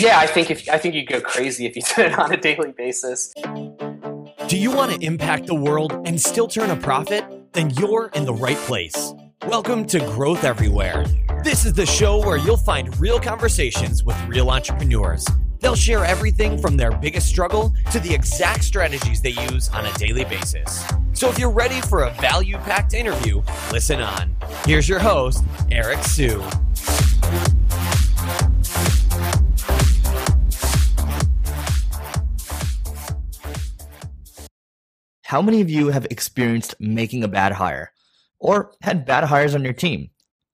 Yeah, I think you'd go crazy if you did it on a daily basis. Do you want to impact the world and still turn a profit? Then you're in the right place. Welcome to Growth Everywhere. This is the show where you'll find real conversations with real entrepreneurs. They'll share everything from their biggest struggle to the exact strategies they use on a daily basis. So if you're ready for a value-packed interview, listen on. Here's your host, Eric Sue. How many of you have experienced making a bad hire or had bad hires on your team?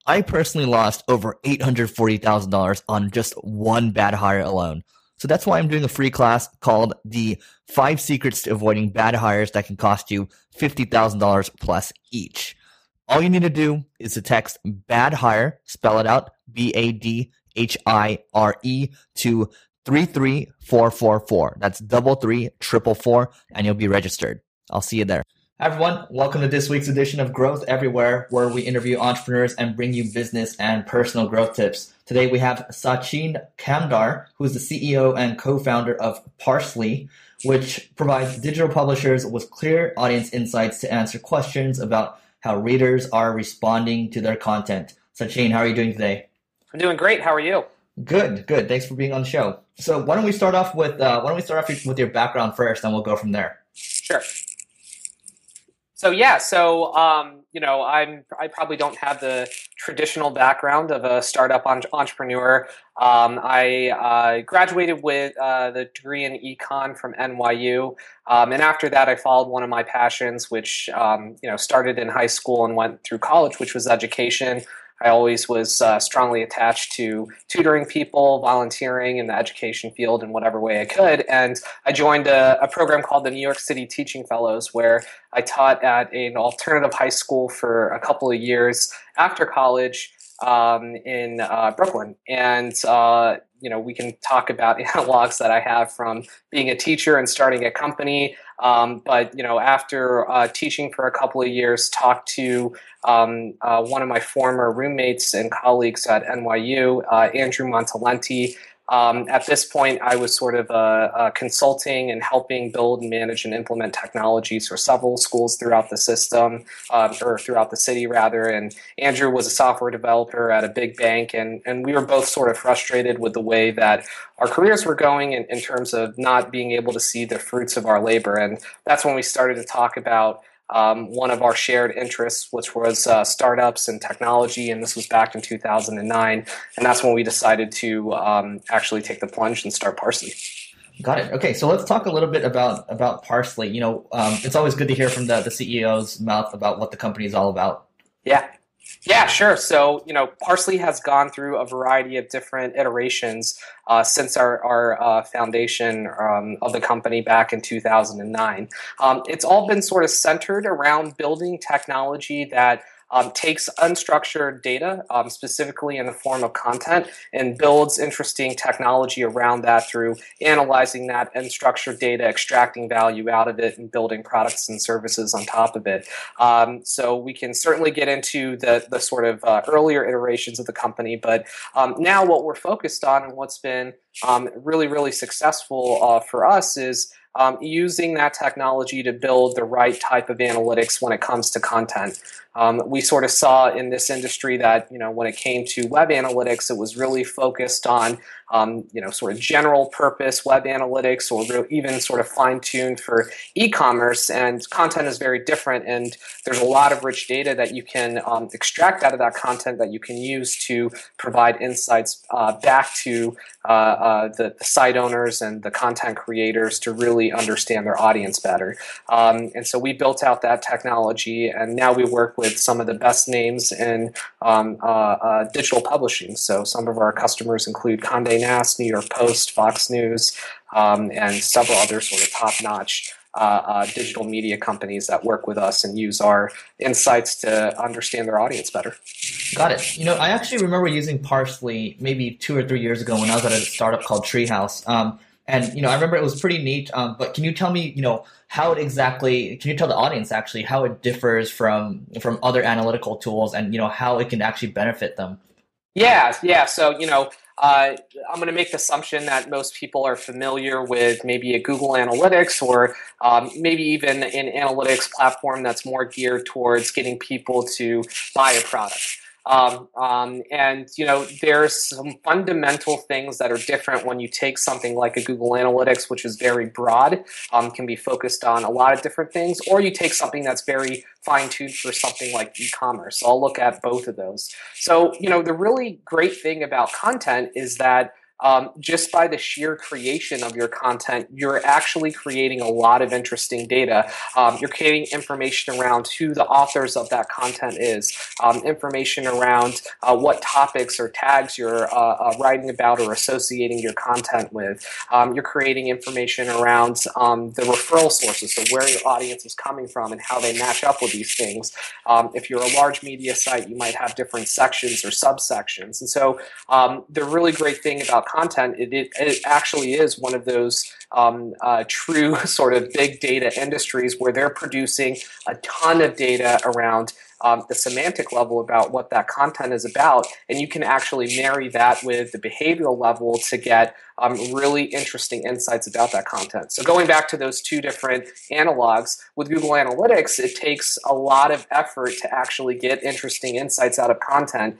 I personally lost over $840,000 on just one bad hire alone. So that's why I'm doing a free class called The 5 Secrets to Avoiding Bad Hires That Can Cost You $50,000 plus each. All you need to do is to text bad hire, spell it out, BADHIRE to 33444. That's 33444, and you'll be registered. I'll see you there. Hi, everyone. Welcome to this week's edition of Growth Everywhere, where we interview entrepreneurs and bring you business and personal growth tips. Today, we have Sachin Kamdar, who is the CEO and co-founder of Parse.ly, which provides digital publishers with clear audience insights to answer questions about how readers are responding to their content. Sachin, how are you doing today? I'm doing great. How are you? Good, good. Thanks for being on the show. So why don't we start off with your background first, and we'll go from there. Sure. I probably don't have the traditional background of a startup entrepreneur. I graduated with the degree in econ from NYU, and after that, I followed one of my passions, which started in high school and went through college, which was education. I always was strongly attached to tutoring people, volunteering in the education field in whatever way I could. And I joined a program called the New York City Teaching Fellows, where I taught at an alternative high school for a couple of years after college in Brooklyn. And we can talk about analogs that I have from being a teacher and starting a company. But after teaching for a couple of years, talked to one of my former roommates and colleagues at NYU, Andrew Montalenti. At this point, I was sort of consulting and helping build, manage, and implement technologies for several schools throughout the system, or throughout the city, rather. And Andrew was a software developer at a big bank, and we were both sort of frustrated with the way that our careers were going in terms of not being able to see the fruits of our labor. And that's when we started to talk about one of our shared interests, which was startups and technology, and this was back in 2009, and that's when we decided to actually take the plunge and start Parse.ly. Got it. Okay, so let's talk a little bit about Parse.ly. It's always good to hear from the CEO's mouth about what the company is all about. Yeah, sure. So, Parse.ly has gone through a variety of different iterations since our foundation of the company back in 2009. It's all been sort of centered around building technology that takes unstructured data, specifically in the form of content, and builds interesting technology around that through analyzing that unstructured data, extracting value out of it, and building products and services on top of it. So we can certainly get into the sort of earlier iterations of the company, but now what we're focused on and what's been really, really successful for us is using that technology to build the right type of analytics when it comes to content. We sort of saw in this industry that, when it came to web analytics, it was really focused on, sort of general purpose web analytics or even sort of fine-tuned for e-commerce, and content is very different, and there's a lot of rich data that you can extract out of that content that you can use to provide insights back to the site owners and the content creators to really understand their audience better. And so we built out that technology, and now we work with some of the best names in digital publishing. So some of our customers include Condé Nast, New York Post, Fox News, and several other sort of top-notch digital media companies that work with us and use our insights to understand their audience better. Got it. I actually remember using Parse.ly maybe 2 or 3 years ago when I was at a startup called Treehouse. I remember it was pretty neat, but can you tell me, can you tell the audience actually how it differs from other analytical tools and, how it can actually benefit them? Yeah. So, I'm going to make the assumption that most people are familiar with maybe a Google Analytics or maybe even an analytics platform that's more geared towards getting people to buy a product. And you know, there's some fundamental things that are different when you take something like a Google Analytics, which is very broad, can be focused on a lot of different things, or you take something that's very fine-tuned for something like e-commerce. So I'll look at both of those. So, you know, the really great thing about content is that just by the sheer creation of your content, you're actually creating a lot of interesting data. You're creating information around who the authors of that content is, information around what topics or tags you're writing about or associating your content with. You're creating information around the referral sources, so where your audience is coming from and how they match up with these things. If you're a large media site, you might have different sections or subsections. And so the really great thing about content, it actually is one of those true sort of big data industries where they're producing a ton of data around the semantic level about what that content is about, and you can actually marry that with the behavioral level to get really interesting insights about that content. So going back to those two different analogs, with Google Analytics, it takes a lot of effort to actually get interesting insights out of content.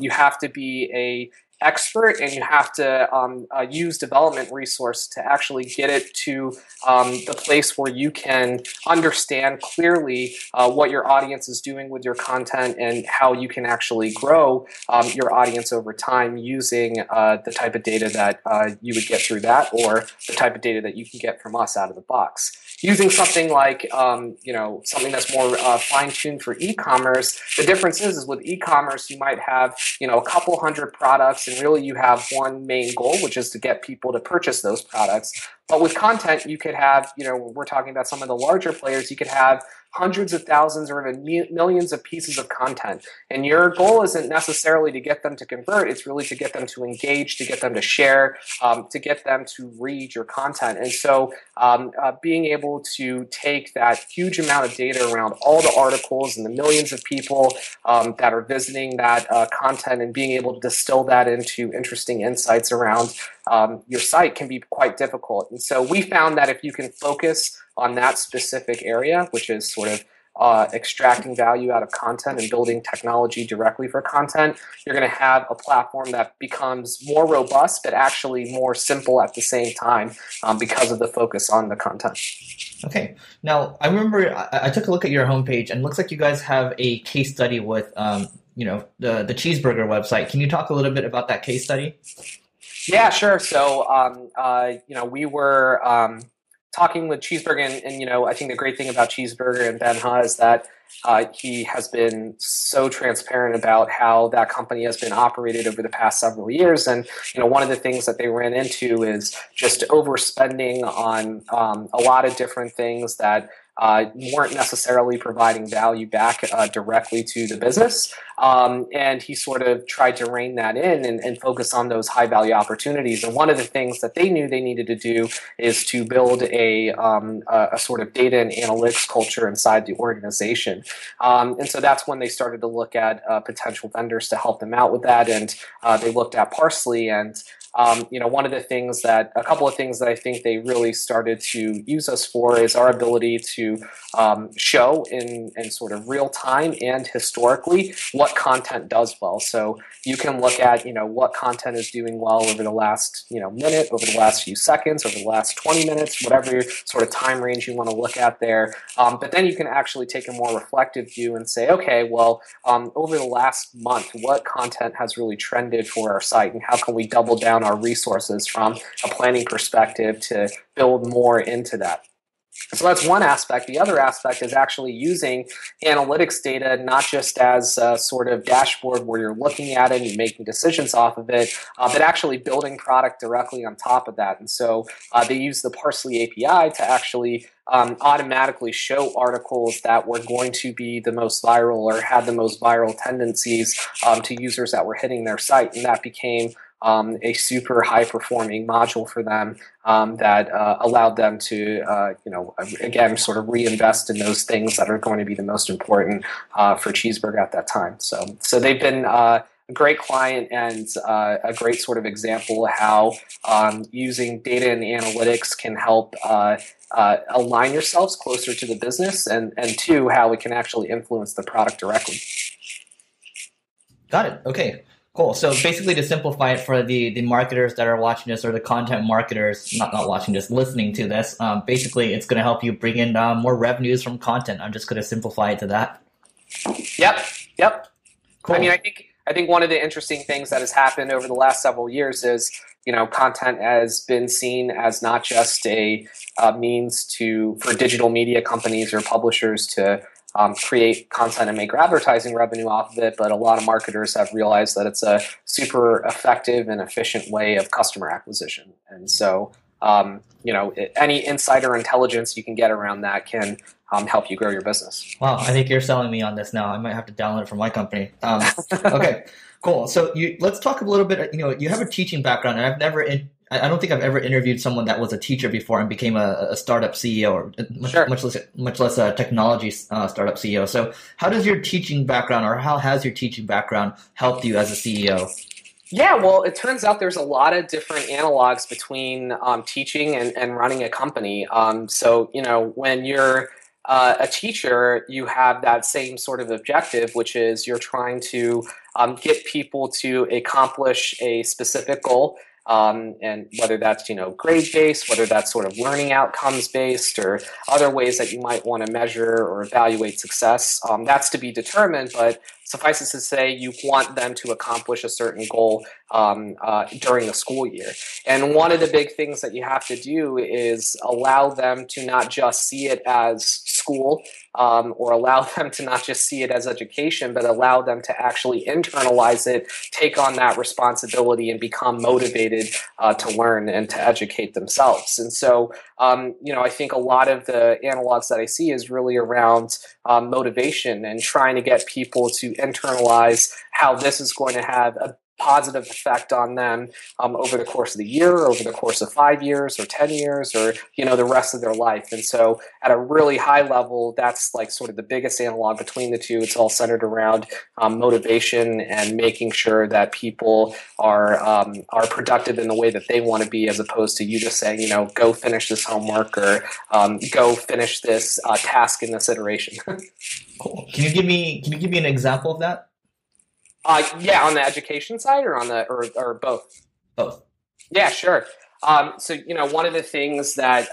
You have to be an expert, and you have to use development resource to actually get it to the place where you can understand clearly what your audience is doing with your content and how you can actually grow your audience over time using the type of data that you would get through that, or the type of data that you can get from us out of the box. Using something like, you know, something that's more fine-tuned for e-commerce, the difference is with e-commerce, you might have, you know, a couple hundred products, and really you have one main goal, which is to get people to purchase those products. But with content, you could have, you know, we're talking about some of the larger players, you could have hundreds of thousands or even millions of pieces of content. And your goal isn't necessarily to get them to convert, it's really to get them to engage, to get them to share, to get them to read your content. And so being able to take that huge amount of data around all the articles and the millions of people that are visiting that content and being able to distill that into interesting insights around your site can be quite difficult. And so we found that if you can focus on that specific area, which is sort of extracting value out of content and building technology directly for content, you're going to have a platform that becomes more robust, but actually more simple at the same time because of the focus on the content. Okay. Now, I remember I took a look at your homepage, and it looks like you guys have a case study with, you know, the Cheezburger website. Can you talk a little bit about that case study? Yeah, sure. So, you know, we were talking with Cheezburger, and, you know, I think the great thing about Cheezburger and Ben Ha is that he has been so transparent about how that company has been operated over the past several years. And, you know, one of the things that they ran into is just overspending on a lot of different things that weren't necessarily providing value back directly to the business. And he sort of tried to rein that in and focus on those high-value opportunities. And one of the things that they knew they needed to do is to build a sort of data and analytics culture inside the organization. And so that's when they started to look at potential vendors to help them out with that. And they looked at Parse.ly, and you know, one of the things that, a couple of things that I think they really started to use us for is our ability to show in sort of real time and historically what content does well. So you can look at, you know, what content is doing well over the last, you know, minute, over the last few seconds, over the last 20 minutes, whatever sort of time range you want to look at there. But then you can actually take a more reflective view and say, okay, well, over the last month, what content has really trended for our site, and how can we double down our resources from a planning perspective to build more into that. So that's one aspect. The other aspect is actually using analytics data not just as a sort of dashboard where you're looking at it and making decisions off of it, but actually building product directly on top of that. And so they use the Parse.ly API to actually automatically show articles that were going to be the most viral or had the most viral tendencies to users that were hitting their site. And that became a super high-performing module for them that allowed them to, you know, again, sort of reinvest in those things that are going to be the most important for Cheezburger at that time. So they've been great client and a great sort of example of how using data and analytics can help align yourselves closer to the business, and two, how it can actually influence the product directly. Got it. Okay, cool. So basically, to simplify it for the marketers that are watching this, or the content marketers, not watching this, listening to this, basically it's going to help you bring in more revenues from content. I'm just going to simplify it to that. Yep. Cool. I mean, I think one of the interesting things that has happened over the last several years is, you know, content has been seen as not just a means for digital media companies or publishers to create content and make advertising revenue off of it, but a lot of marketers have realized that it's a super effective and efficient way of customer acquisition. And so, you know, any insider intelligence you can get around that can help you grow your business. Wow, I think you're selling me on this now. I might have to download it from my company. Okay, cool. So let's talk a little bit. You know, you have a teaching background, and I don't think I've ever interviewed someone that was a teacher before and became a startup CEO, or much less a technology startup CEO. So how does your teaching background, or how has your teaching background helped you as a CEO? Yeah, well, it turns out there's a lot of different analogs between teaching and running a company. So, you know, when you're a teacher, you have that same sort of objective, which is you're trying to get people to accomplish a specific goal. And whether that's, you know, grade-based, whether that's sort of learning outcomes-based, or other ways that you might want to measure or evaluate success, that's to be determined, but suffice it to say you want them to accomplish a certain goal during the school year. And one of the big things that you have to do is allow them to not just see it as school, or allow them to not just see it as education, but allow them to actually internalize it, take on that responsibility, and become motivated to learn and to educate themselves. And so, you know, I think a lot of the analogs that I see is really around motivation and trying to get people to internalize how this is going to have a positive effect on them over the course of the year, over the course of 5 years or 10 years, or, you know, the rest of their life. And so at a really high level, that's like sort of the biggest analog between the two. It's all centered around motivation and making sure that people are productive in the way that they want to be, as opposed to you just saying, you know, go finish this homework, or go finish this task in this iteration. Cool. Can you give me an example of that? Yeah, on the education side, or on the or both? Both. Yeah, sure. So, you know, one of the things that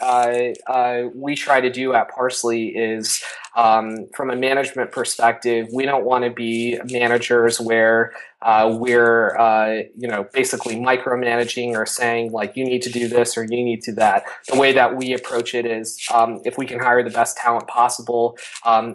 we try to do at Parse.ly is, from a management perspective, we don't want to be managers where we're, you know, basically micromanaging or saying, like, you need to do this or you need to do that. The way that we approach it is, if we can hire the best talent possible,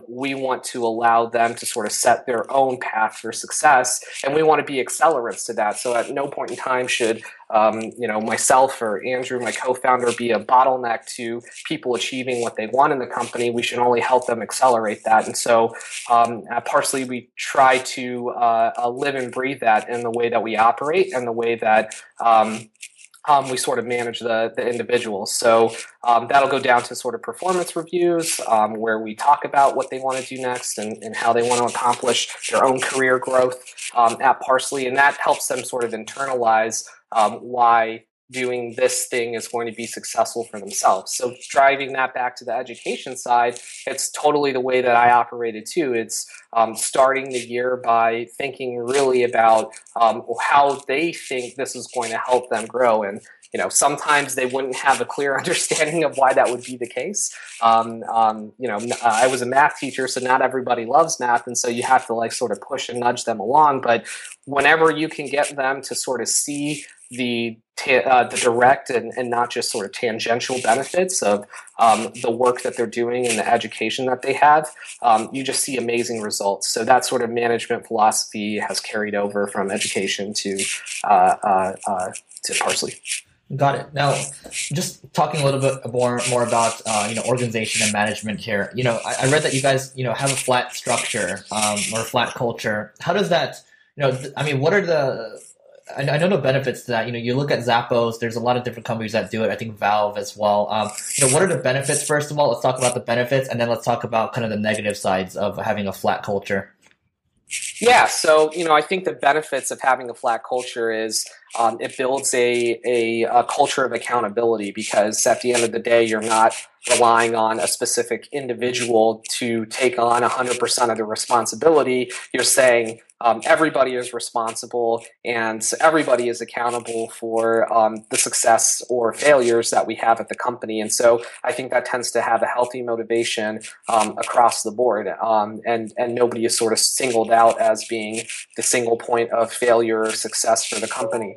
we want to allow them to sort of set their own path for success, and we want to be accelerants to that. So at no point in time should, you know, myself or Andrew, my co-founder, be a bottleneck to people achieving what they want in the company. We should only help them accelerate that. And so at Parse.ly, we try to live and breathe that in the way that we operate and the way that we sort of manage the individuals. So that'll go down to sort of performance reviews, where we talk about what they want to do next and how they want to accomplish their own career growth at Parse.ly. And that helps them sort of internalize why doing this thing is going to be successful for themselves. So driving that back to the education side, it's totally the way that I operated too. It's starting the year by thinking really about how they think this is going to help them grow. And, you know, sometimes they wouldn't have a clear understanding of why that would be the case. You know, I was a math teacher, so not everybody loves math. And so you have to, like, sort of push and nudge them along. But whenever you can get them to sort of see the direct and not just sort of tangential benefits of the work that they're doing and the education that they have, you just see amazing results. So that sort of management philosophy has carried over from education to Parse.ly. Got it. Now, just talking a little bit more about you know, organization and management here. You know, I read that you guys, you know, have a flat structure or a flat culture. How does that? You know, I mean, what are the? I know the benefits to that. You know, you look at Zappos. There's a lot of different companies that do it. I think Valve as well. You know, what are the benefits? First of all, let's talk about the benefits, and then let's talk about kind of the negative sides of having a flat culture. Yeah, so I think the benefits of having a flat culture is it builds a culture of accountability, because at the end of the day, you're not relying on a specific individual to take on 100% of the responsibility. You're saying everybody is responsible and everybody is accountable for the success or failures that we have at the company. And so I think that tends to have a healthy motivation across the board, and nobody is sort of singled out as being the single point of failure or success for the company.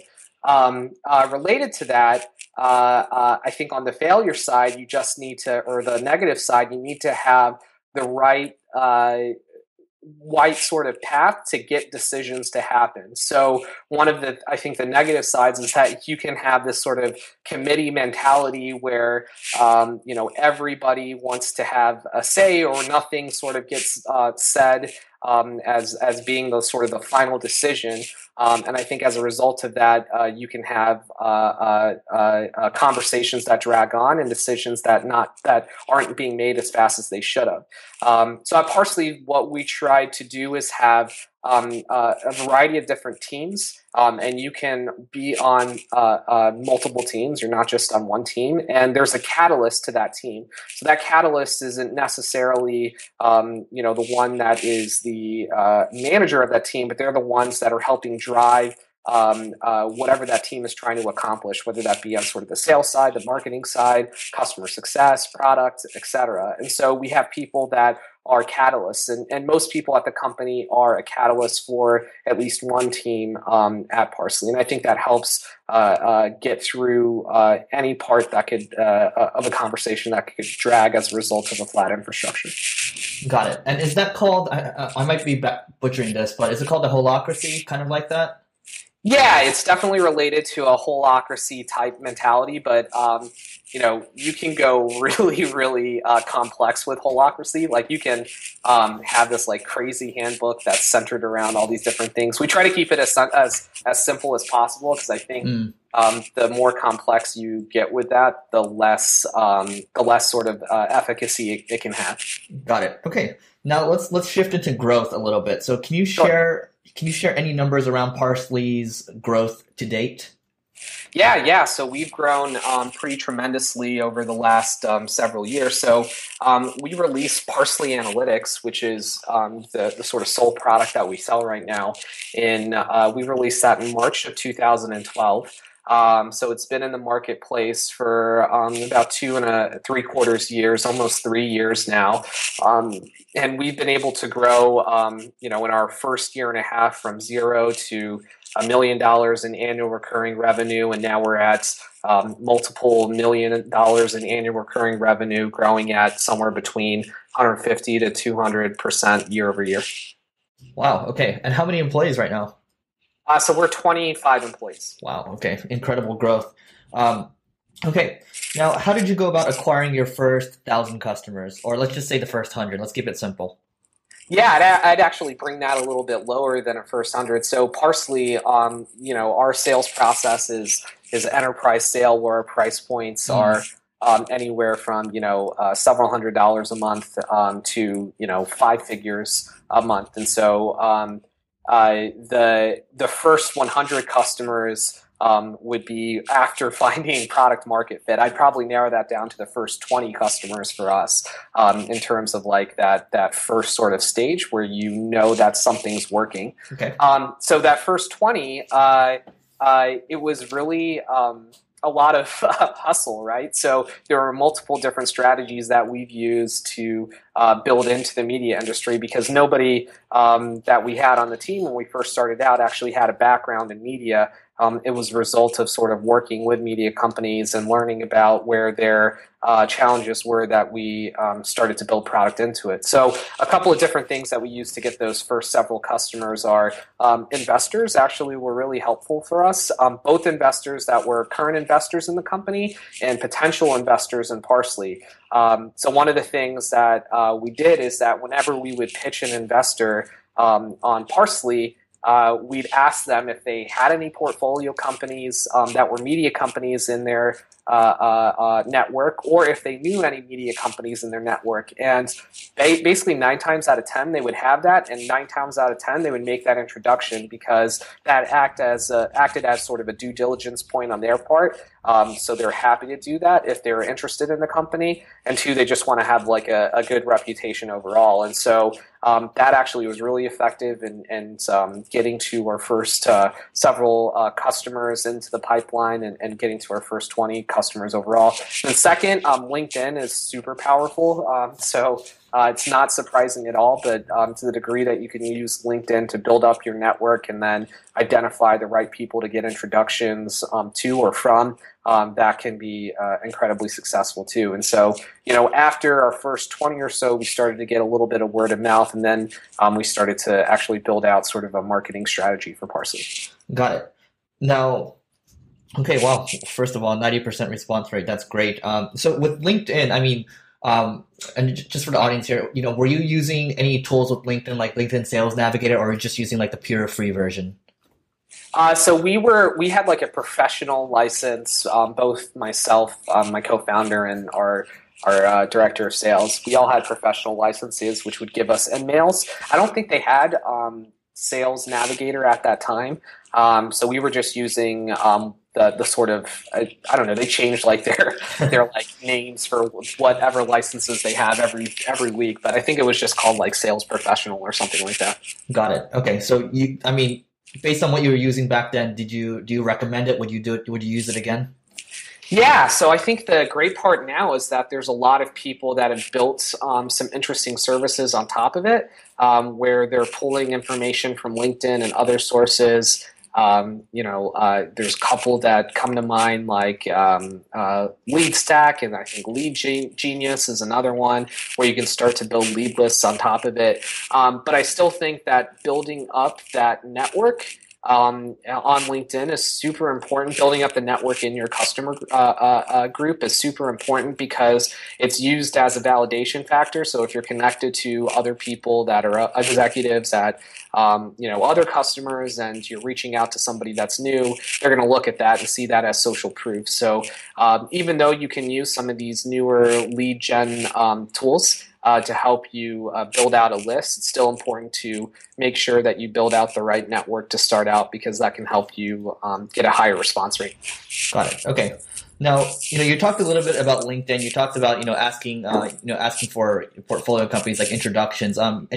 Related to that, I think on the failure side, you just need to, or the negative side, you need to have the right sort of path to get decisions to happen. So one of the, I think the negative sides is that you can have this sort of committee mentality where, everybody wants to have a say, or nothing sort of gets said as being the sort of the final decision. And I think as a result of that, you can have conversations that drag on and decisions that aren't being made as fast as they should have. So at Parse.ly, what we try to do is have a variety of different teams, and you can be on multiple teams. You're not just on one team, and there's a catalyst to that team. So that catalyst isn't necessarily, the one that is the manager of that team, but they're the ones that are helping drive whatever that team is trying to accomplish, whether that be on sort of the sales side, the marketing side, customer success, product, etc. And so we have people that are catalysts, and most people at the company are a catalyst for at least one team at Parse.ly, and I think that helps get through any part that could of a conversation that could drag as a result of a flat infrastructure. Got it. And is that called? I might be butchering this, but is it called the holacracy, kind of like that? Yeah, it's definitely related to a holacracy type mentality, but you can go really, really complex with holacracy. Like you can have this like crazy handbook that's centered around all these different things. We try to keep it as simple as possible, because I think the more complex you get with that, the less sort of efficacy it can have. Got it. Okay, now let's shift into growth a little bit. So can you share? Can you share any numbers around Parse.ly's growth to date? Yeah. So we've grown pretty tremendously over the last several years. So we released Parse.ly Analytics, which is the sort of sole product that we sell right now. We released that in March of 2012. So it's been in the marketplace for about 2 3/4 years, almost 3 years now. And we've been able to grow, in our first year and a half from zero to $1 million in annual recurring revenue. And now we're at multiple $1 million in annual recurring revenue, growing at somewhere between 150 to 200% year over year. Wow. Okay. And how many employees right now? So we're 25 employees. Wow. Okay. Incredible growth. Okay. Now, how did you go about acquiring your first 1,000 customers, or let's just say the first 100? Let's keep it simple. Yeah, I'd actually bring that a little bit lower than a first 100. So Parse.ly, our sales process is enterprise sale, where our price points are anywhere from several $100s a month to 5 figures a month, and so. The first 100 customers would be after finding product market fit. I'd probably narrow that down to the first 20 customers for us in terms of like that first sort of stage where that something's working. Okay. So that first 20, it was really a lot of hustle, right? So there are multiple different strategies that we've used to build into the media industry, because nobody that we had on the team when we first started out actually had a background in media. It was a result of sort of working with media companies and learning about where their challenges were that we started to build product into it. So a couple of different things that we used to get those first several customers are investors actually were really helpful for us, both investors that were current investors in the company and potential investors in Parse.ly. So one of the things that we did is that whenever we would pitch an investor on Parse.ly, we'd ask them if they had any portfolio companies that were media companies in their network, or if they knew any media companies in their network. And they basically 9 times out of 10 they would have that, and 9 times out of 10 they would make that introduction because that acted as sort of a due diligence point on their part. So they're happy to do that if they're interested in the company, and 2, they just want to have like a good reputation overall. And so that actually was really effective in getting to our first several customers into the pipeline and getting to our first 20 customers overall. And second, LinkedIn is super powerful. It's not surprising at all, but to the degree that you can use LinkedIn to build up your network and then identify the right people to get introductions to or from, that can be incredibly successful too. And so, after our first 20 or so, we started to get a little bit of word of mouth, and then we started to actually build out sort of a marketing strategy for Parse.ly. Got it. Now, okay, well, first of all, 90% response rate, that's great. So with LinkedIn, I mean, and just for the audience here, were you using any tools with LinkedIn, like LinkedIn Sales Navigator, or just using like the pure free version? So we had like a professional license. Both myself, my co-founder, and our director of sales, we all had professional licenses, which would give us emails. I don't think they had Sales Navigator at that time. So we were just using the sort of, I don't know, they changed like their like names for whatever licenses they have every week, but I think it was just called like Sales Professional or something like that. Got it. Okay, so based on what you were using back then, do you recommend it? Would you do it? Would you use it again? Yeah, so I think the great part now is that there's a lot of people that have built some interesting services on top of it, where they're pulling information from LinkedIn and other sources. There's a couple that come to mind, like Lead Stack, and I think Lead Genius is another one where you can start to build lead lists on top of it. But I still think that building up that network on LinkedIn is super important. Building up the network in your customer group is super important because it's used as a validation factor. So if you're connected to other people that are executives at other customers, and you're reaching out to somebody that's new, they're going to look at that and see that as social proof. So even though you can use some of these newer lead gen tools to help you build out a list, it's still important to make sure that you build out the right network to start out, because that can help you get a higher response rate. Got it. Okay. Now, you talked a little bit about LinkedIn. You talked about, asking for portfolio companies like introductions. And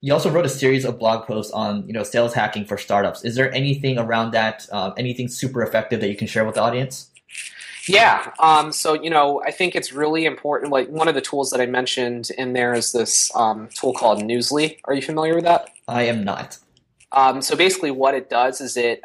you also wrote a series of blog posts on, sales hacking for startups. Is there anything around that, anything super effective that you can share with the audience? Yeah. So, I think it's really important. Like, one of the tools that I mentioned in there is this tool called Newsly. Are you familiar with that? I am not. So basically what it does is it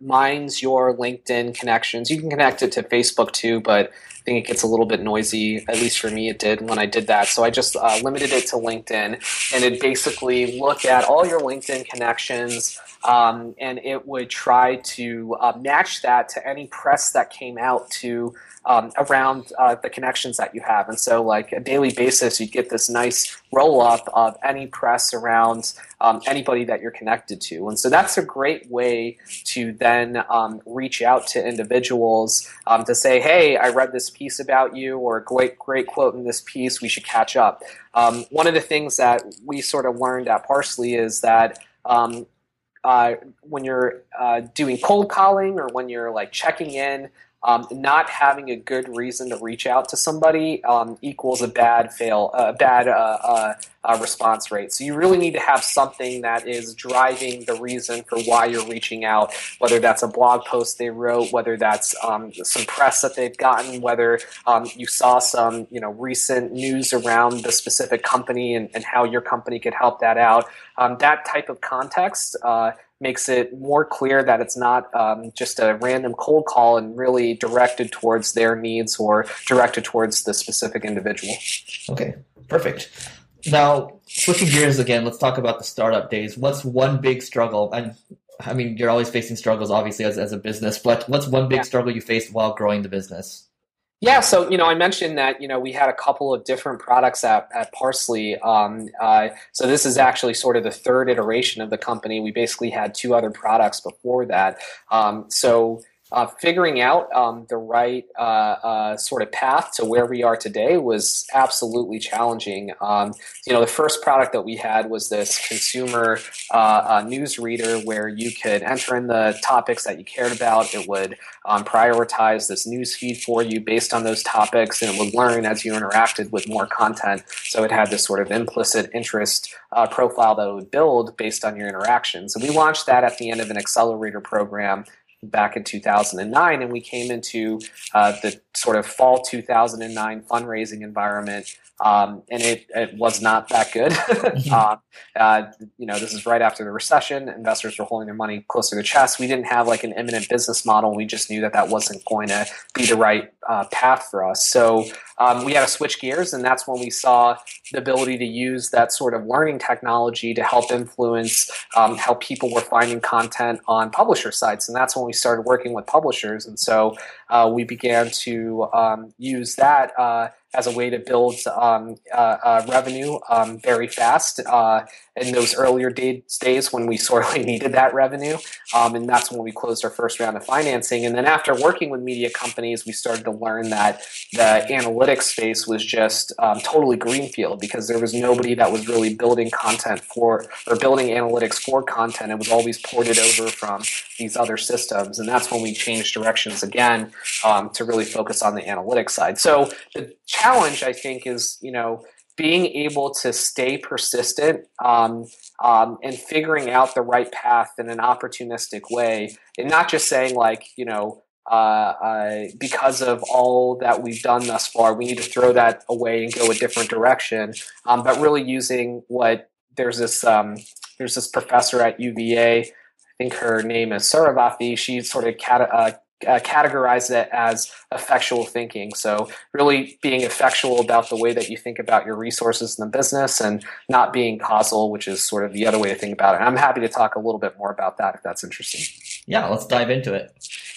mines your LinkedIn connections. You can connect it to Facebook too, but I think it gets a little bit noisy. At least for me, it did when I did that. So I just limited it to LinkedIn, and it basically looked at all your LinkedIn connections, and it would try to match that to any press that came out to around the connections that you have. And so, like, a daily basis, you get this nice roll-up of any press around anybody that you're connected to. And so that's a great way to then reach out to individuals to say, hey, I read this piece about you, or great quote in this piece, we should catch up. One of the things that we sort of learned at Parse.ly is that when you're doing cold calling, or when you're like checking in, not having a good reason to reach out to somebody equals a bad response rate. So you really need to have something that is driving the reason for why you're reaching out, whether that's a blog post they wrote, whether that's some press that they've gotten, whether you saw some recent news around the specific company and how your company could help that out. That type of context makes it more clear that it's not just a random cold call and really directed towards their needs or directed towards the specific individual. Okay, perfect. Now, switching gears again, let's talk about the startup days. What's one big struggle? And I mean, you're always facing struggles, obviously, as a business, but what's one big struggle you faced while growing the business? Yeah, so, I mentioned that, we had a couple of different products at Parse.ly. So this is actually sort of the third iteration of the company. We basically had 2 other products before that. So figuring out the right sort of path to where we are today was absolutely challenging. The first product that we had was this consumer news reader where you could enter in the topics that you cared about. It would prioritize this news feed for you based on those topics, and it would learn as you interacted with more content. So it had this sort of implicit interest profile that it would build based on your interaction. So we launched that at the end of an accelerator program back in 2009, and we came into the sort of fall 2009 fundraising environment, and it was not that good. This is right after the recession. Investors were holding their money close to their chest. We didn't have like an imminent business model. We just knew that wasn't going to be the right path for us. So we had to switch gears, and that's when we saw the ability to use that sort of learning technology to help influence how people were finding content on publisher sites. And that's when we started working with publishers. And so we began to use that as a way to build revenue very fast in those earlier days when we sorely needed that revenue. And that's when we closed our first round of financing. And then after working with media companies, we started to learn that the analytics space was just totally greenfield, because there was nobody that was really building content for, or building analytics for content. It was always ported over from these other systems. And that's when we changed directions again to really focus on the analytics side. So the challenge, I think, is, being able to stay persistent and figuring out the right path in an opportunistic way, and not just saying because of all that we've done thus far, we need to throw that away and go a different direction, but really using what there's this professor at UVA, I think her name is Saravati. She sort of categorize it as effectual thinking. So really being effectual about the way that you think about your resources in the business, and not being causal, which is sort of the other way to think about it. And I'm happy to talk a little bit more about that if that's interesting. Yeah, let's dive into it.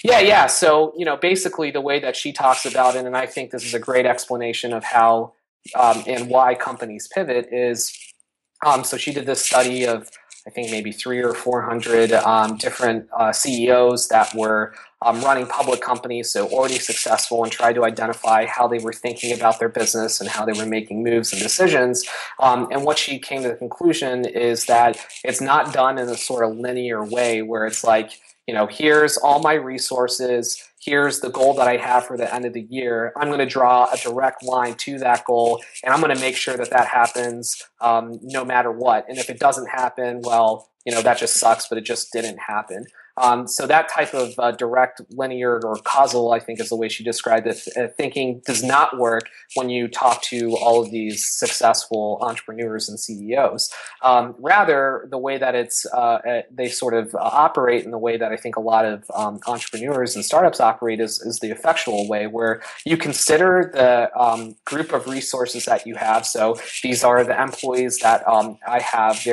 Yeah. So, basically the way that she talks about it, and I think this is a great explanation of how and why companies pivot, is so she did this study of I think maybe 300 or 400 different CEOs that were running public companies, so already successful, and tried to identify how they were thinking about their business and how they were making moves and decisions. And what she came to the conclusion is that it's not done in a sort of linear way where it's like, here's all my resources, here's the goal that I have for the end of the year. I'm going to draw a direct line to that goal, and I'm going to make sure that happens no matter what. And if it doesn't happen, well, that just sucks, but it just didn't happen. So that type of direct, linear, or causal, I think is the way she described it, thinking does not work when you talk to all of these successful entrepreneurs and CEOs. Rather, the way that it's they sort of operate, in the way that I think a lot of entrepreneurs and startups operate, is the effectual way, where you consider the group of resources that you have. So these are the employees that I have.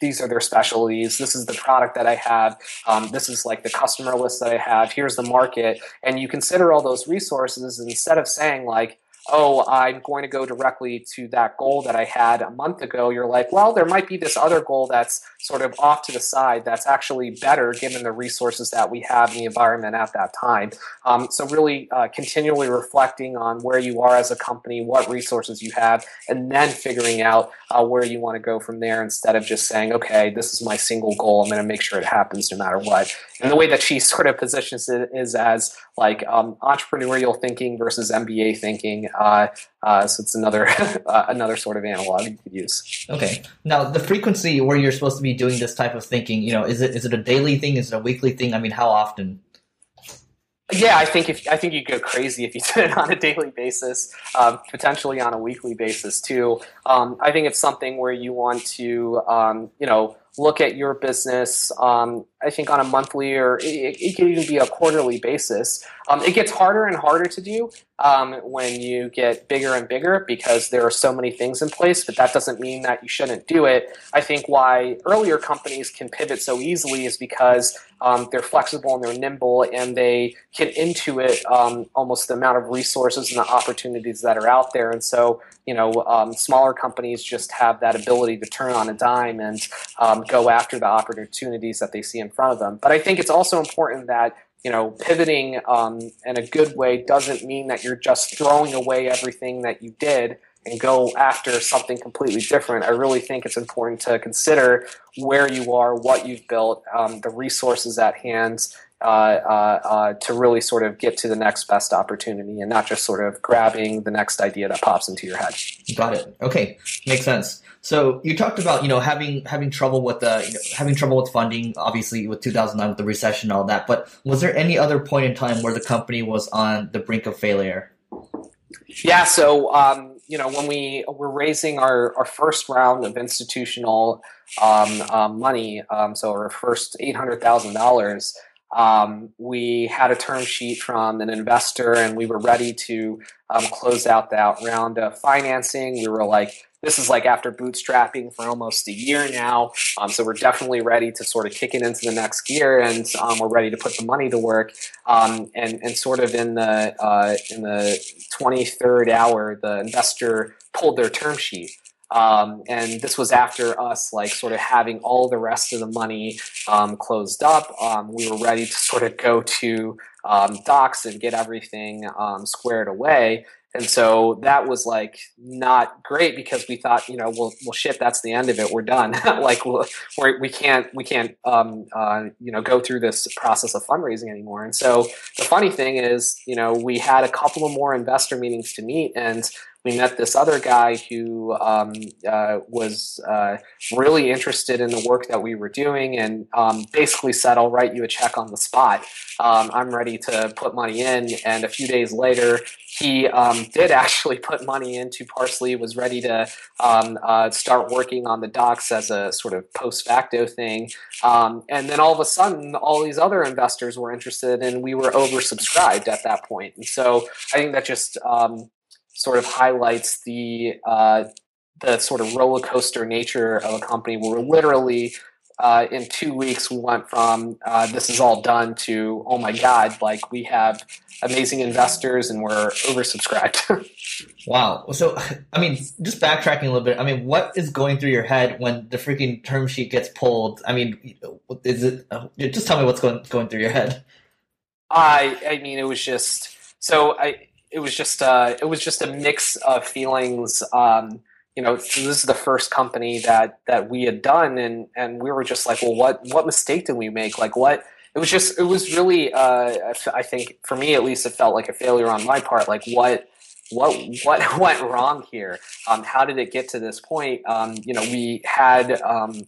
These are their specialties. This is the product that I have. This is like the customer list that I have. Here's the market. And you consider all those resources, and instead of saying I'm going to go directly to that goal that I had a month ago, you're like, well, there might be this other goal that's sort of off to the side that's actually better given the resources that we have in the environment at that time. So really continually reflecting on where you are as a company, what resources you have, and then figuring out where you want to go from there, instead of just saying, okay, this is my single goal, I'm going to make sure it happens no matter what. And the way that she sort of positions it is as entrepreneurial thinking versus MBA thinking. So it's another another sort of analog you could use. Okay. Now, the frequency where you're supposed to be doing this type of thinking, is it a daily thing? Is it a weekly thing? I mean, how often? Yeah, I think you'd go crazy if you did it on a daily basis, potentially on a weekly basis too. I think it's something where you want to, look at your business, I think on a monthly, or it could even be a quarterly basis. It gets harder and harder to do when you get bigger and bigger, because there are so many things in place, but that doesn't mean that you shouldn't do it. I think why earlier companies can pivot so easily is because they're flexible and they're nimble, and they can intuit almost the amount of resources and the opportunities that are out there. And so, smaller companies just have that ability to turn on a dime and go after the opportunities that they see in front of them. But I think it's also important that pivoting in a good way doesn't mean that you're just throwing away everything that you did and go after something completely different. I really think it's important to consider where you are, what you've built, the resources at hand to really sort of get to the next best opportunity and not just sort of grabbing the next idea that pops into your head. Got it. Okay. Makes sense. So you talked about, having trouble with funding, obviously with 2009 with the recession and all that, but was there any other point in time where the company was on the brink of failure? Yeah. So, when we were raising our first round of institutional money, so our first $800,000, we had a term sheet from an investor and we were ready to close out that round of financing. We were like, this is like after bootstrapping for almost a year now. So we're definitely ready to sort of kick it into the next gear, and we're ready to put the money to work. And sort of in the 23rd hour, the investor pulled their term sheet. And this was after us, sort of having all the rest of the money closed up. We were ready to sort of go to docs and get everything squared away. And so that was not great because we thought, well, shit, that's the end of it. We're done. we can't go through this process of fundraising anymore. And so the funny thing is, we had a couple of more investor meetings to meet, and we met this other guy who was really interested in the work that we were doing, and basically said, I'll write you a check on the spot. I'm ready to put money in. And a few days later, he did actually put money into Parse.ly, was ready to start working on the docs as a sort of post facto thing. And then all of a sudden, all these other investors were interested, and we were oversubscribed at that point. And so I think that just sort of highlights the sort of roller coaster nature of a company where we're literally in 2 weeks we went from this is all done to, oh my God, we have amazing investors and we're oversubscribed. Wow. So, just backtracking a little bit, what is going through your head when the freaking term sheet gets pulled? Just tell me what's going through your head. It was just a mix of feelings. So this is the first company that we had done, and we were just like, well, what mistake did we make? It was really, I think for me at least, it felt like a failure on my part. What went wrong here? How did it get to this point? We had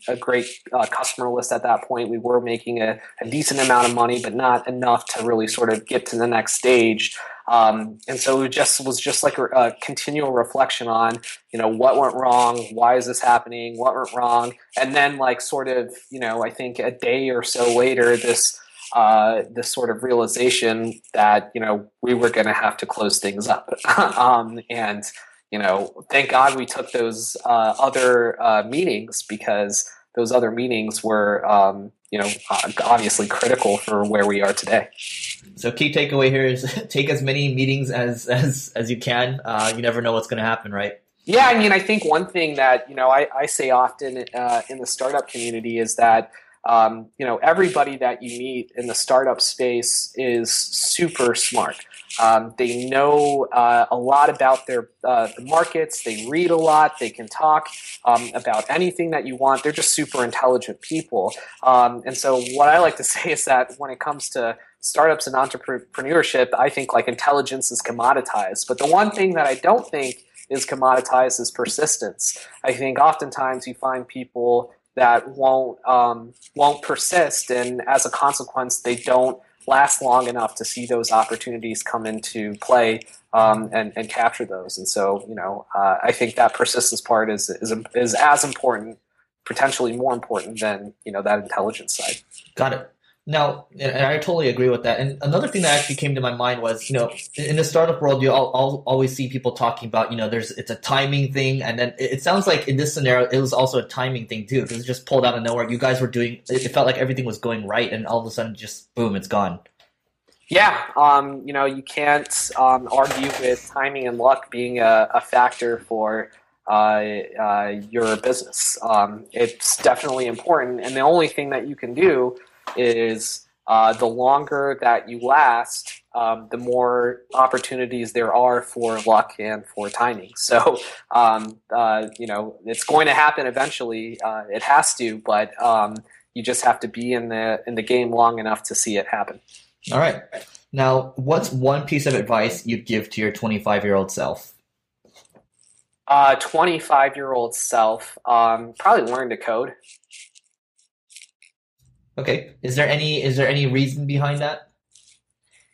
a great customer list at that point. We were making a decent amount of money, but not enough to really sort of get to the next stage. And so it was just like a continual reflection on, what went wrong? Why is this happening? What went wrong? And then I think a day or so later, this sort of realization that, we were going to have to close things up. Thank God we took those other meetings, because those other meetings were, obviously critical for where we are today. So key takeaway here is take as many meetings as you can. You never know what's going to happen, right? Yeah. I think one thing that, I say often in the startup community is that, everybody that you meet in the startup space is super smart. They know a lot about their the markets. They read a lot. They can talk about anything that you want. They're just super intelligent people. And so what I like to say is that when it comes to startups and entrepreneurship, I think intelligence is commoditized. But the one thing that I don't think is commoditized is persistence. I think oftentimes you find people that won't persist, and as a consequence, they don't last long enough to see those opportunities come into play and capture those. And so, I think that persistence part is as important, potentially more important than that intelligence side. Got it. Now, and I totally agree with that. And another thing that actually came to my mind was, in the startup world, you always see people talking about, it's a timing thing. And then it sounds like in this scenario, it was also a timing thing too, because it just pulled out of nowhere. You guys were it felt like everything was going right, and all of a sudden, just boom, it's gone. Yeah. You can't argue with timing and luck being a factor for your business. It's definitely important. And the only thing that you can do is The longer that you last, the more opportunities there are for luck and for timing. So, you know, it's going to happen eventually. It has to, but you just have to be in the game long enough to see it happen. All right. Now, what's one piece of advice you'd give to your 25-year-old self? 25-year-old self, probably learn to code. Okay. Is there any reason behind that?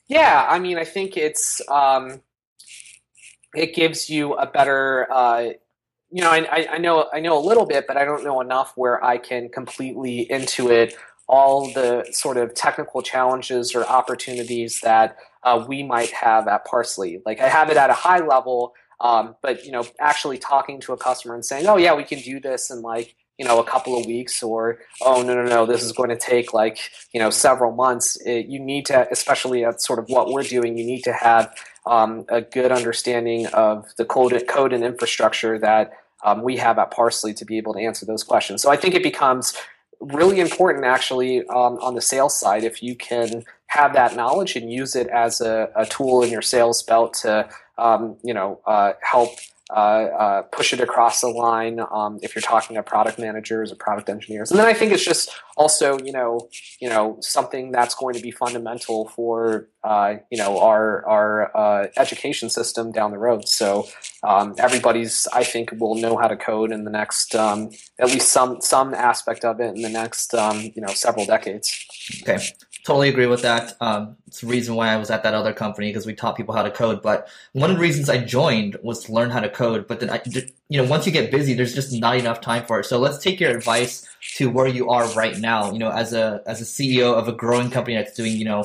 Yeah. I mean, I think it's, it gives you a better, you know, I know a little bit, but I don't know enough where I can completely intuit all the sort of technical challenges or opportunities that we might have at Parse.ly. Like I have it at a high level, but, you know, actually talking to a customer and saying, oh yeah, we can do this in like, you know, a couple of weeks, or, oh, no, this is going to take like, you know, several months. You need to, especially at sort of what we're doing, you need to have a good understanding of the code and infrastructure that we have at Parse.ly to be able to answer those questions. So I think it becomes really important actually on the sales side if you can have that knowledge and use it as a tool in your sales belt to, you know, help push it across the line if you're talking to product managers or product engineers. And then I think it's just also, you know, something that's going to be fundamental for, you know, our education system down the road. So everybody's, I think, will know how to code in the next, at least some aspect of it in the next, you know, several decades. Okay. Totally agree with that. It's the reason why I was at that other company, because we taught people how to code. But one of the reasons I joined was to learn how to code. But then, you know, once you get busy, there's just not enough time for it. So let's take your advice to where you are right now. You know, as a CEO of a growing company that's doing, you know,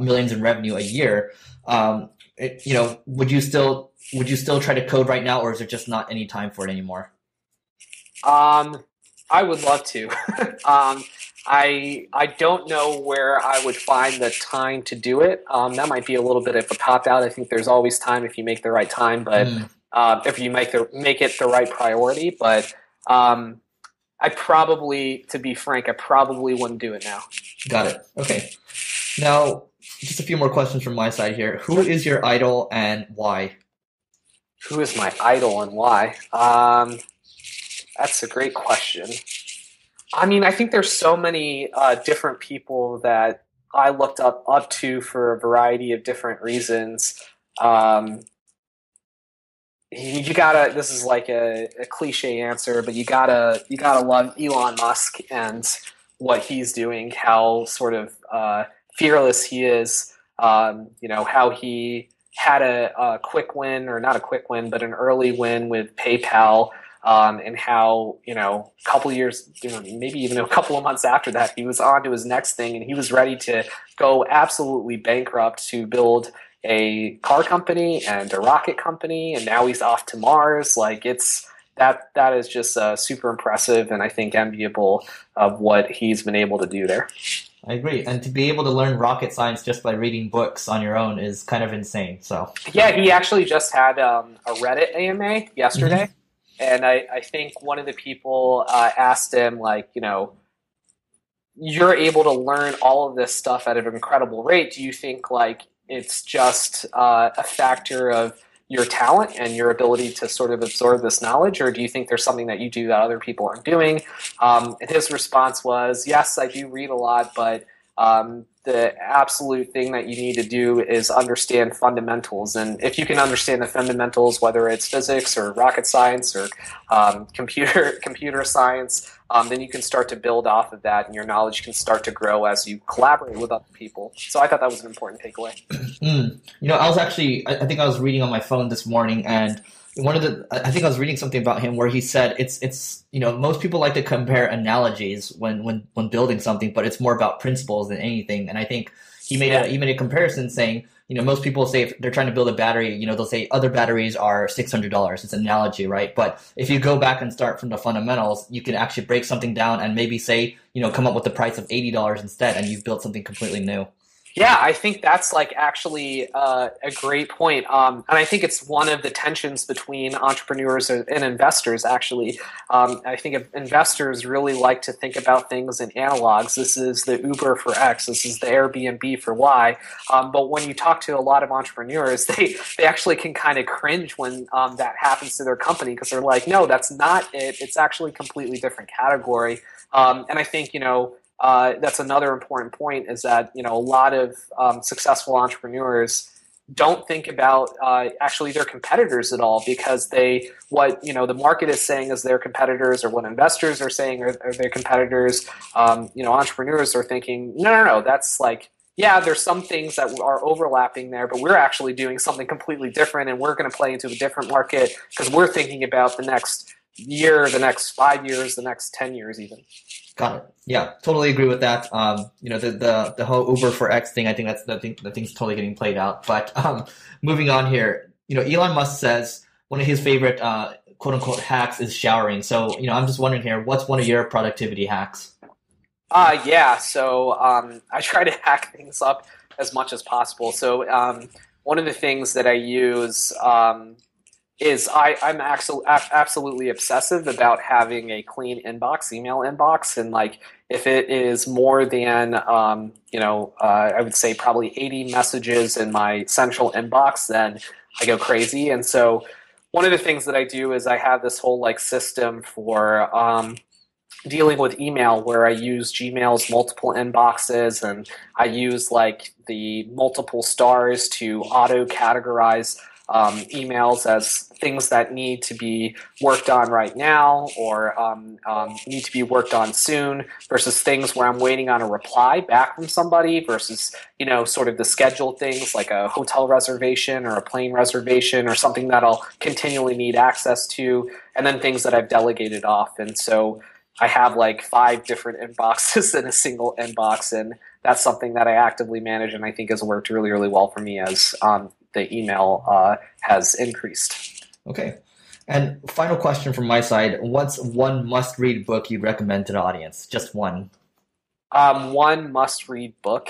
millions in revenue a year. You know, would you still try to code right now, or is there just not any time for it anymore? I would love to. I don't know where I would find the time to do it. That might be a little bit of a cop-out. I think there's always time if you make the right time, but if you make it the right priority. But to be frank, I probably wouldn't do it now. Got it. Okay. Now, just a few more questions from my side here. Who is your idol and why? Who is my idol and why? That's a great question. I mean, I think there's so many different people that I looked up to for a variety of different reasons. You gotta. This is like a cliche answer, but you gotta love Elon Musk and what he's doing. How sort of fearless he is. You know, how he had a quick win, or not a quick win, but an early win with PayPal. And how, you know, a couple years, you know, maybe even a couple of months after that, he was on to his next thing, and he was ready to go absolutely bankrupt to build a car company and a rocket company, and now he's off to Mars. Like, it's that is just super impressive, and I think enviable of what he's been able to do there. I agree. And to be able to learn rocket science just by reading books on your own is kind of insane. So yeah, he actually just had a Reddit AMA yesterday. Mm-hmm. And I think one of the people asked him, like, you know, you're able to learn all of this stuff at an incredible rate. Do you think, like, it's just a factor of your talent and your ability to sort of absorb this knowledge? Or do you think there's something that you do that other people aren't doing? And his response was, yes, I do read a lot, but the absolute thing that you need to do is understand fundamentals. And if you can understand the fundamentals, whether it's physics or rocket science or computer science, then you can start to build off of that, and your knowledge can start to grow as you collaborate with other people. So I thought that was an important takeaway. You know, I was actually, I think I was reading on my phone this morning, and I think I was reading something about him where he said it's you know, most people like to compare analogies when building something, but it's more about principles than anything. And I think he made a comparison saying, you know, most people say if they're trying to build a battery, you know, they'll say other batteries are $600. It's an analogy, right? But if you go back and start from the fundamentals, you can actually break something down and maybe say, you know, come up with the price of $80 instead, and you've built something completely new. Yeah, I think that's like actually a great point. And I think it's one of the tensions between entrepreneurs and investors, actually. I think if investors really like to think about things in analogs. This is the Uber for X. This is the Airbnb for Y. But when you talk to a lot of entrepreneurs, they actually can kind of cringe when that happens to their company, because they're like, no, that's not it. It's actually a completely different category. And I think, you know, that's another important point, is that, you know, a lot of successful entrepreneurs don't think about actually their competitors at all, because what you know the market is saying is their competitors, or what investors are saying are their competitors. You know, entrepreneurs are thinking, no, that's like, yeah, there's some things that are overlapping there, but we're actually doing something completely different, and we're going to play into a different market because we're thinking about the next year, the next 5 years, the next 10 years even. Got it. Yeah, totally agree with that. You know, the whole Uber for X thing, I think that's the thing's totally getting played out. But moving on here, you know, Elon Musk says one of his favorite quote unquote hacks is showering. So, you know, I'm just wondering here, what's one of your productivity hacks? Yeah. So I try to hack things up as much as possible. So one of the things that I use is I'm absolutely obsessive about having a clean inbox, email inbox. And like, if it is more than, I would say probably 80 messages in my central inbox, then I go crazy. And so one of the things that I do is I have this whole like system for dealing with email, where I use Gmail's multiple inboxes, and I use like the multiple stars to auto categorize emails as things that need to be worked on right now, or need to be worked on soon, versus things where I'm waiting on a reply back from somebody, versus, you know, sort of the scheduled things like a hotel reservation or a plane reservation or something that I'll continually need access to, and then things that I've delegated off. And so I have like 5 different inboxes in a single inbox, and that's something that I actively manage, and I think has worked really, really well for me as the email has increased. Okay. And final question from my side. What's one must-read book you'd recommend to the audience? Just one. One must-read book.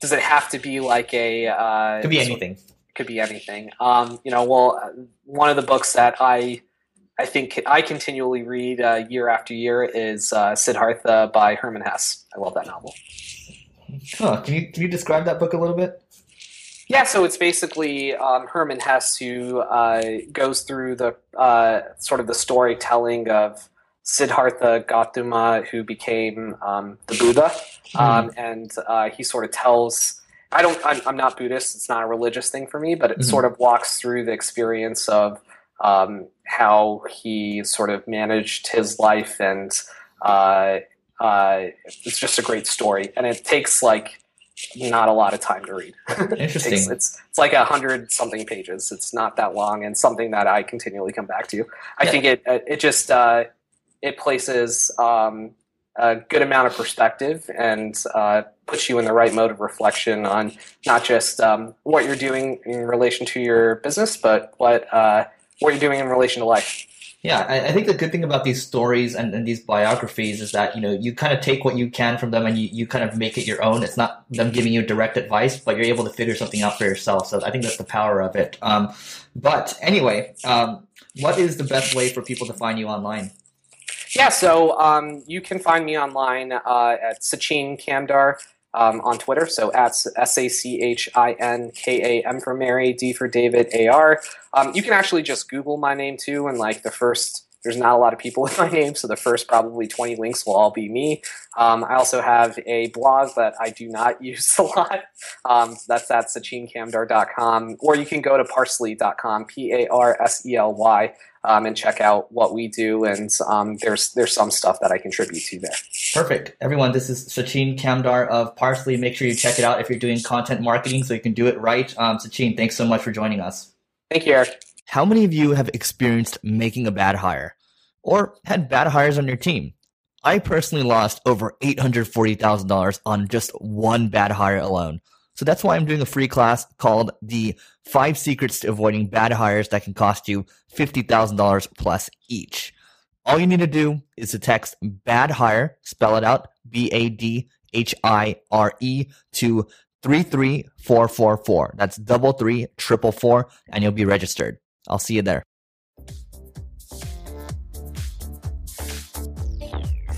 Does it have to be like a... could be anything. Could be anything. One of the books that I think I continually read year after year is Siddhartha by Hermann Hesse. I love that novel. Huh. Can you describe that book a little bit? Yeah, so it's basically Hermann Hesse, who goes through the sort of the storytelling of Siddhartha Gautama, who became the Buddha, and he sort of tells. I'm not Buddhist. It's not a religious thing for me, but it sort of walks through the experience of how he sort of managed his life and. It's just a great story, and it takes like not a lot of time to read. Interesting. It's like 100-something pages. It's not that long, and something that I continually come back to. I think it just it places a good amount of perspective and puts you in the right mode of reflection on not just what you're doing in relation to your business, but what you're doing in relation to life. Yeah, I think the good thing about these stories and these biographies is that, you know, you kind of take what you can from them and you kind of make it your own. It's not them giving you direct advice, but you're able to figure something out for yourself. So I think that's the power of it. But anyway, what is the best way for people to find you online? Yeah, so you can find me online at Sachin Kamdar on Twitter. So at SachinKam for Mary, D for David, AR. You can actually just Google my name too, and like there's not a lot of people with my name, so the first probably 20 links will all be me. I also have a blog that I do not use a lot. That's at SachinKamdar.com, or you can go to Parse.ly.com, Parsely, and check out what we do, and there's some stuff that I contribute to there. Perfect. Everyone, this is Sachin Kamdar of Parse.ly. Make sure you check it out if you're doing content marketing so you can do it right. Sachin, thanks so much for joining us. Thank you, Eric. How many of you have experienced making a bad hire or had bad hires on your team? I personally lost over $840,000 on just one bad hire alone. So that's why I'm doing a free class called The 5 Secrets to Avoiding Bad Hires That Can Cost You $50,000 plus each. All you need to do is to text BAD HIRE, spell it out, BADHIRE to 33444. That's 33444, and you'll be registered. I'll see you there.